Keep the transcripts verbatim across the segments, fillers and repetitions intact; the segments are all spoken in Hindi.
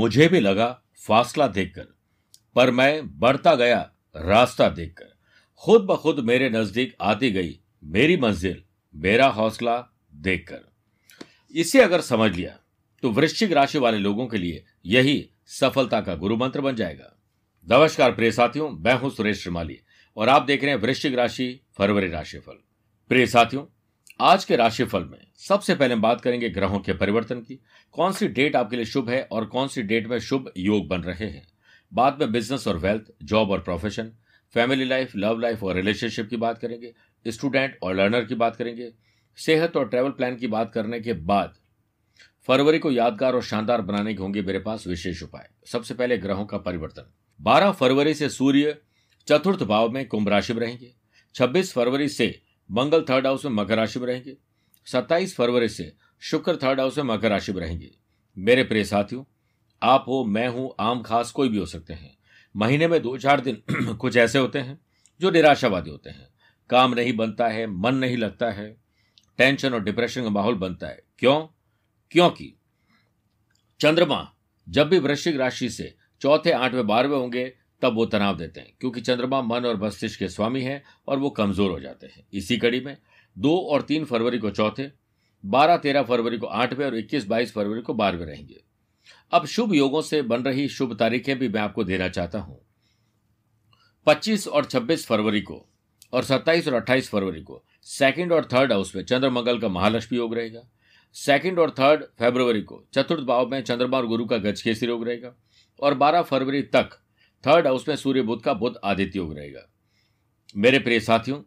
मुझे भी लगा फासला देखकर, पर मैं बढ़ता गया रास्ता देखकर। खुद ब खुद मेरे नजदीक आती गई मेरी मंजिल, मेरा हौसला देखकर। इसे अगर समझ लिया तो वृश्चिक राशि वाले लोगों के लिए यही सफलता का गुरु मंत्र बन जाएगा। नमस्कार प्रिय साथियों, मैं हूं सुरेश श्रीमाली और आप देख रहे हैं वृश्चिक राशि फरवरी राशिफल। प्रिय साथियों, आज के राशिफल में सबसे पहले हम बात करेंगे ग्रहों के परिवर्तन की। कौन सी डेट आपके लिए शुभ है और कौन सी डेट में शुभ योग बन रहे हैं। बाद में बिजनेस और वेल्थ, जॉब और profession, family life, love life और रिलेशनशिप की बात करेंगे। स्टूडेंट और लर्नर की बात करेंगे। सेहत और ट्रैवल प्लान की बात करने के बाद फरवरी को यादगार और शानदार बनाने के होंगे मेरे पास विशेष उपाय। सबसे पहले ग्रहों का परिवर्तन। बारह फरवरी से सूर्य चतुर्थ भाव में कुंभ राशि में रहेंगे। छब्बीस फरवरी से मंगल थर्ड हाउस में मकर राशि में रहेंगे। सत्ताईस फरवरी से शुक्र थर्ड हाउस में मकर राशि में रहेंगे। मेरे प्रिय साथियों, आप हो, मैं हूं, आम खास कोई भी हो सकते हैं। महीने में दो चार दिन कुछ ऐसे होते हैं जो निराशावादी होते हैं। काम नहीं बनता है, मन नहीं लगता है, टेंशन और डिप्रेशन का माहौल बनता है। क्यों? क्योंकि चंद्रमा जब भी वृश्चिक राशि से चौथे, आठवें, बारहवें होंगे तब वो तनाव देते हैं, क्योंकि चंद्रमा मन और मस्तिष्क के स्वामी हैं और वो कमजोर हो जाते हैं। इसी कड़ी में दो और तीन फरवरी को चौथे, बारह तेरह फरवरी को आठवें और इक्कीस बाईस फरवरी को बारहवें रहेंगे। अब शुभ योगों से बन रही शुभ तारीखें भी मैं आपको देना चाहता हूं। पच्चीस और छब्बीस फरवरी को और सत्ताईस और अट्ठाईस फरवरी को सेकंड और थर्ड हाउस में चंद्रमंगल का महालक्ष्मी योग रहेगा। सेकंड और थर्ड फरवरी को चतुर्थ भाव में चंद्रमा और गुरु का गजकेसरी योग रहेगा और बारह फरवरी तक थर्ड हाउस में सूर्य बुध का बुध आदित्य योग रहेगा। मेरे प्रिय साथियों,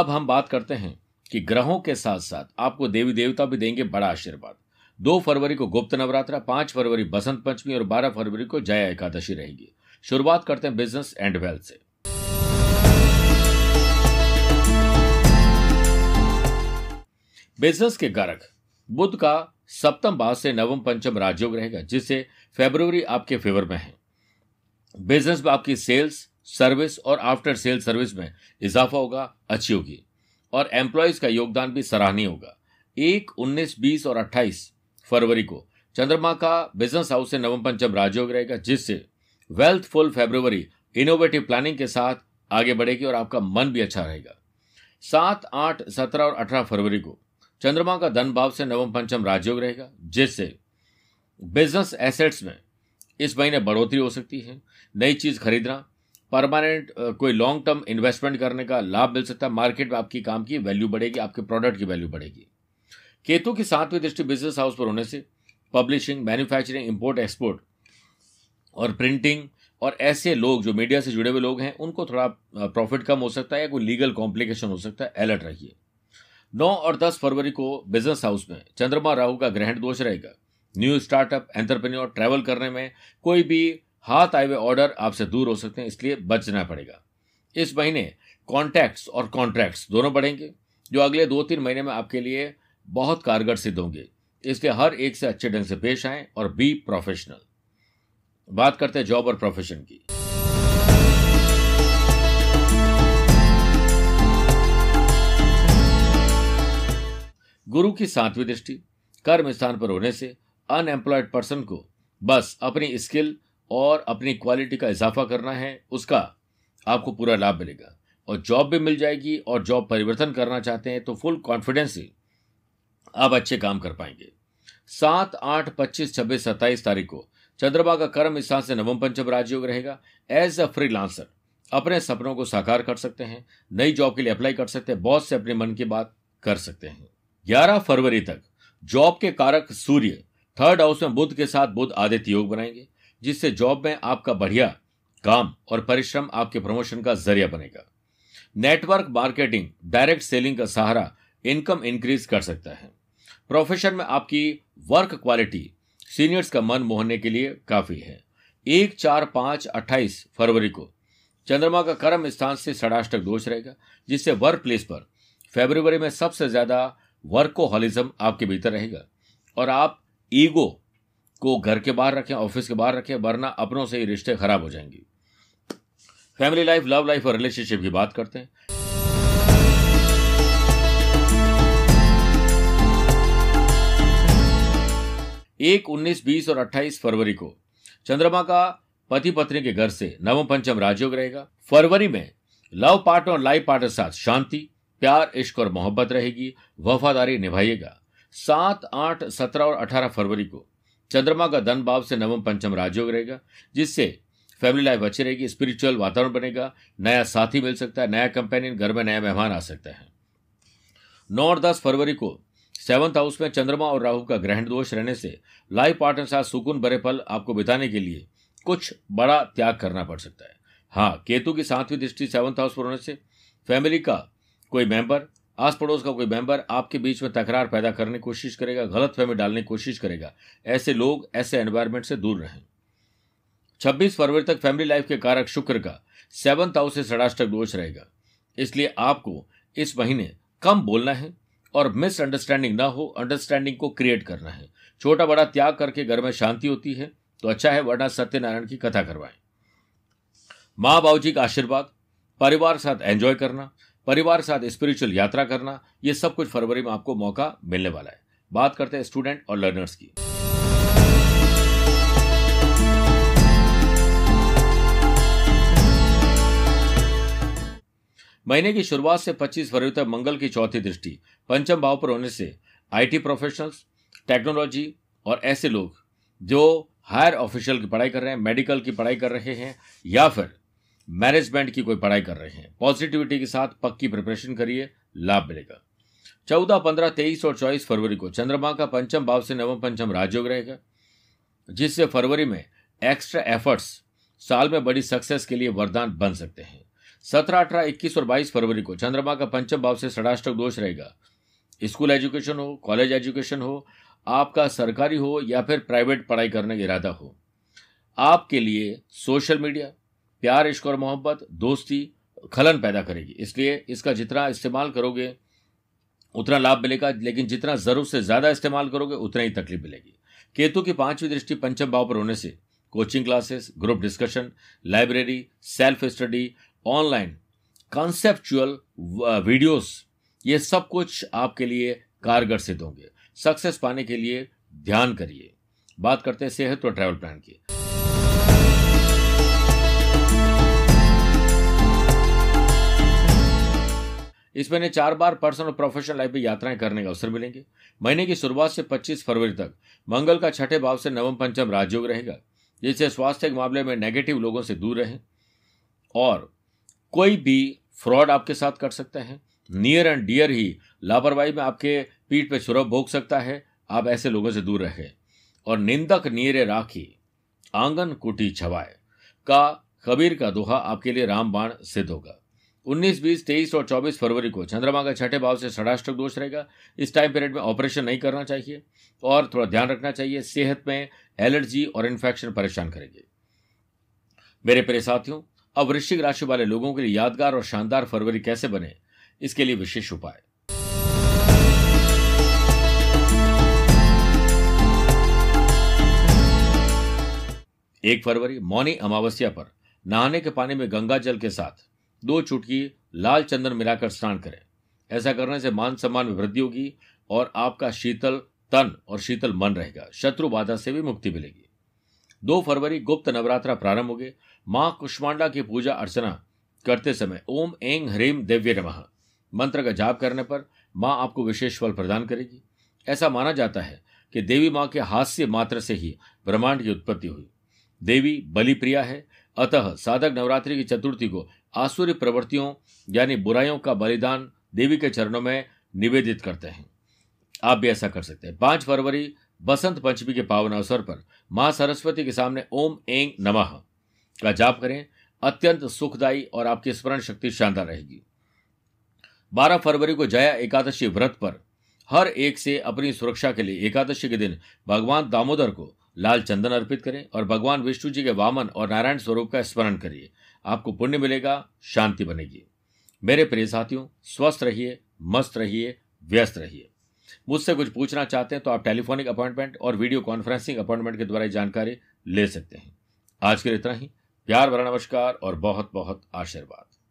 अब हम बात करते हैं कि ग्रहों के साथ साथ आपको देवी देवता भी देंगे बड़ा आशीर्वाद। दो फरवरी को गुप्त नवरात्रा, पांच फरवरी बसंत पंचमी और बारह फरवरी को जया एकादशी रहेगी। शुरुआत करते हैं बिजनेस एंड वेल्थ से। बिजनेस के कारक बुध का सप्तम भाव से नवम पंचम राजयोग रहेगा, जिससे फरवरी आपके फेवर में है। बिजनेस में आपकी सेल्स, सर्विस और आफ्टर सेल सर्विस में इजाफा होगा, अच्छी होगी और एम्प्लॉयज का योगदान भी सराहनीय होगा। एक, उन्नीस, बीस और अट्ठाईस फरवरी को चंद्रमा का बिजनेस हाउस से नवम पंचम राजयोग रहेगा, जिससे वेल्थफुल फरवरी इनोवेटिव प्लानिंग के साथ आगे बढ़ेगी और आपका मन भी अच्छा रहेगा। सात, आठ, सत्रह और अठारह फरवरी को चंद्रमा का धन भाव से नवम पंचम राजयोग रहेगा, जिससे बिजनेस एसेट्स में इस महीने बढ़ोतरी हो सकती है। नई चीज खरीदना, परमानेंट कोई लॉन्ग टर्म इन्वेस्टमेंट करने का लाभ मिल सकता है। मार्केट में आपकी काम की वैल्यू बढ़ेगी, आपके प्रोडक्ट की वैल्यू बढ़ेगी। केतु की सातवीं दृष्टि बिजनेस हाउस पर होने से पब्लिशिंग, मैन्युफैक्चरिंग, इंपोर्ट एक्सपोर्ट और प्रिंटिंग और ऐसे लोग जो मीडिया से जुड़े हुए लोग हैं उनको थोड़ा प्रॉफिट कम हो सकता है या कोई लीगल कॉम्प्लिकेशन हो सकता है, अलर्ट रहिए। नौ और दस फरवरी को बिजनेस हाउस में चंद्रमा राहु का ग्रहण दोष रहेगा। न्यू स्टार्टअप, एंटरप्रेन्योर, ट्रैवल करने में कोई भी हाथ आए हुए ऑर्डर आपसे दूर हो सकते हैं, इसलिए बचना पड़ेगा। इस महीने कॉन्टैक्ट्स और कॉन्ट्रैक्ट्स दोनों बढ़ेंगे, जो अगले दो तीन महीने में आपके लिए बहुत कारगर सिद्ध होंगे। इसलिए हर एक से अच्छे ढंग से पेश आएं और बी प्रोफेशनल। बात करते हैं जॉब और प्रोफेशन की। गुरु की सातवीं दृष्टि कर्म स्थान पर होने से अनएम्प्लॉयड पर्सन को बस अपनी स्किल और अपनी क्वालिटी का इजाफा करना है, उसका आपको पूरा लाभ मिलेगा और जॉब भी मिल जाएगी। और जॉब परिवर्तन करना चाहते हैं तो फुल कॉन्फिडेंस से आप अच्छे काम कर पाएंगे। सात, आठ, पच्चीस, छब्बीस, सत्ताईस तारीख को चंद्रमा का कर्म स्थान से नवम पंचम राजयोग रहेगा। एज अ फ्रीलांसर अपने सपनों को साकार कर सकते हैं, नई जॉब के लिए अप्लाई कर सकते हैं, बॉस से अपने मन की बात कर सकते हैं। ग्यारह फरवरी तक जॉब के कारक सूर्य थर्ड हाउस में बुध के साथ बुध आदित्य योग बनाएंगे, जिससे जॉब में आपका बढ़िया काम और परिश्रम आपके प्रमोशन का जरिया बनेगा। नेटवर्क मार्केटिंग, डायरेक्ट सेलिंग का सहारा इनकम इंक्रीज कर सकता है। प्रोफेशन में आपकी वर्क क्वालिटी सीनियर्स का मन मोहने के लिए काफी है। एक, चार, पांच, अट्ठाईस फरवरी को चंद्रमा का कर्म स्थान से षडाष्टक दोष रहेगा, जिससे वर्क प्लेस पर फरवरी में सबसे ज्यादा वर्कोहॉलिज्म आपके भीतर रहेगा और आप ईगो को घर के बाहर रखें, ऑफिस के बाहर रखें, वरना अपनों से ही रिश्ते खराब हो जाएंगे। फैमिली लाइफ, लव लाइफ और रिलेशनशिप की बात करते हैं। एक, उन्नीस, बीस और अट्ठाईस फरवरी को चंद्रमा का पति पत्नी के घर से नवम पंचम राजयोग रहेगा। फरवरी में लव पार्टनर और लाइफ पार्टनर साथ शांति, प्यार, इश्क और मोहब्बत रहेगी। वफादारी निभाइएगा। सात, आठ, सत्रह और अठारह फरवरी को चंद्रमा का धन भाव से नवम पंचम राजयोग रहेगा, जिससे फैमिली लाइफ अच्छी रहेगी। स्पिरिचुअल वातावरण बनेगा। नया साथी मिल सकता है, नया कंपेनियन, घर में नया मेहमान आ सकता है। नौ और दस फरवरी को सेवंथ हाउस में चंद्रमा और राहु का ग्रहण दोष रहने से लाइफ पार्टनर साथ सुकून भरे पल आपको बिताने के लिए कुछ बड़ा त्याग करना पड़ सकता है। हाँ, केतु की सातवीं दृष्टि सेवंथ हाउस पर होने से फैमिली का कोई मेंबर, आस पड़ोस का कोई मेंबर आपके बीच में तकरार पैदा करने की कोशिश करेगा, गलतफहमी डालने की कोशिश करेगा। ऐसे लोग ऐसे एनवायरनमेंट से दूर रहें। छब्बीस फरवरी तक फैमिली लाइफ के कारक शुक्र का सेवंथ हाउस से षडाष्टक दोष रहेगा, इसलिए आपको इस महीने कम बोलना है और मिसअंडरस्टैंडिंग ना हो, अंडरस्टैंडिंग को क्रिएट करना है। छोटा बड़ा त्याग करके घर में शांति होती है तो अच्छा है, वरना सत्यनारायण की कथा करवाएं। माँ बाबू जी का आशीर्वाद, परिवार साथ एंजॉय करना, परिवार साथ स्पिरिचुअल यात्रा करना, ये सब कुछ फरवरी में आपको मौका मिलने वाला है। बात करते हैं स्टूडेंट और लर्नर्स की। महीने की शुरुआत से पच्चीस फरवरी तक मंगल की चौथी दृष्टि पंचम भाव पर होने से आईटी प्रोफेशनल्स, टेक्नोलॉजी और ऐसे लोग जो हायर ऑफिशियल की पढ़ाई कर रहे हैं, मेडिकल की पढ़ाई कर रहे हैं या फिर मैनेजमेंट की कोई पढ़ाई कर रहे हैं, पॉजिटिविटी के साथ पक्की प्रिपरेशन करिए, लाभ मिलेगा। चौदह, पंद्रह, तेईस और चौबीस फरवरी को चंद्रमा का पंचम भाव से नवम पंचम राजयोग रहेगा, जिससे फरवरी में एक्स्ट्रा एफर्ट्स साल में बड़ी सक्सेस के लिए वरदान बन सकते हैं। सत्रह, अठारह, इक्कीस और बाईस फरवरी को चंद्रमा का पंचम भाव से षडाष्टक दोष रहेगा। स्कूल एजुकेशन हो, कॉलेज एजुकेशन हो, आपका सरकारी हो या फिर प्राइवेट पढ़ाई करने का इरादा हो, आपके लिए सोशल मीडिया प्यार, इश्क और मोहब्बत, दोस्ती खलन पैदा करेगी। इसलिए इसका जितना इस्तेमाल करोगे उतना लाभ मिलेगा, लेकिन जितना जरूरत से ज़्यादा इस्तेमाल करोगे उतना ही तकलीफ मिलेगी। केतु की पांचवी दृष्टि पंचम भाव पर होने से coaching classes, group discussion, library, self study, online conceptual videos, ये सब कुछ आपके लिए कारगर सिद्ध होंगे। सक्सेस पाने के लिए ध्यान करिए। बात करते हैं सेहत और ट्रैवल प्लान की। इस महीने चार बार पर्सनल और प्रोफेशनल लाइफ में यात्राएं करने का अवसर मिलेंगे। महीने की शुरुआत से पच्चीस फरवरी तक मंगल का छठे भाव से नवम पंचम राजयोग रहेगा, जिससे स्वास्थ्य के मामले में नेगेटिव लोगों से दूर रहें। और कोई भी फ्रॉड आपके साथ कर सकता है। नियर एंड डियर ही लापरवाही में आपके पीठ पर सुरभ भोग सकता है, आप ऐसे लोगों से दूर रहें। और निंदक नीरे राखी आंगन कुटी छवाए का कबीर का दोहा आपके लिए रामबाण सिद्ध होगा। उन्नीस, बीस, तेईस और चौबीस फरवरी को चंद्रमा का छठे भाव से षडाष्टक दोष रहेगा। इस टाइम पीरियड में ऑपरेशन नहीं करना चाहिए और थोड़ा ध्यान रखना चाहिए। सेहत में एलर्जी और इन्फेक्शन परेशान करेंगे। मेरे प्रिय साथियों, अब वृश्चिक राशि वाले लोगों के लिए यादगार और शानदार फरवरी कैसे बने, इसके लिए विशेष उपाय। एक फरवरी मौनी अमावस्या पर नहाने के पानी में गंगा जल के साथ दो चुटकी लाल चंदन मिलाकर स्नान करें। ऐसा करने से मान सम्मान में वृद्धि होगी और आपका शीतल तन और शीतल मन रहेगा। शत्रु बाधा से भी मुक्ति मिलेगी। दो फरवरी गुप्त नवरात्रा प्रारंभ हो गए। मां कुष्मांडा की पूजा अर्चना करते समय ओम ऐं ह्रीम दिव्य नमः मंत्र का जाप करने पर मां आपको विशेष फल प्रदान करेगी। ऐसा माना जाता है कि देवी मां के हास्य मात्र से ही ब्रह्मांड की उत्पत्ति हुई। देवी बलि प्रिया है, अतः साधक नवरात्रि की चतुर्थी को आसुरी प्रवृत्तियों यानी बुराइयों का बलिदान देवी के चरणों में निवेदित करते हैं। आप भी ऐसा कर सकते हैं। पाँच फरवरी बसंत पंचमी के पावन अवसर पर मां सरस्वती के सामने ओम ऐं नमः का जाप करें। अत्यंत सुखदायी और आपकी स्मरण शक्ति शानदार रहेगी। बारह फरवरी को जया एकादशी व्रत पर हर एक से अपनी सुरक्षा के लिए एकादशी के दिन भगवान दामोदर को लाल चंदन अर्पित करें और भगवान विष्णु जी के वामन और नारायण स्वरूप का स्मरण करिए। आपको पुण्य मिलेगा, शांति बनेगी। मेरे प्रिय साथियों, स्वस्थ रहिए, मस्त रहिए, व्यस्त रहिए। मुझसे कुछ पूछना चाहते हैं तो आप टेलीफोनिक अपॉइंटमेंट और वीडियो कॉन्फ्रेंसिंग अपॉइंटमेंट के द्वारा जानकारी ले सकते हैं। आज के लिए इतना ही। प्यार भरा नमस्कार और बहुत बहुत आशीर्वाद।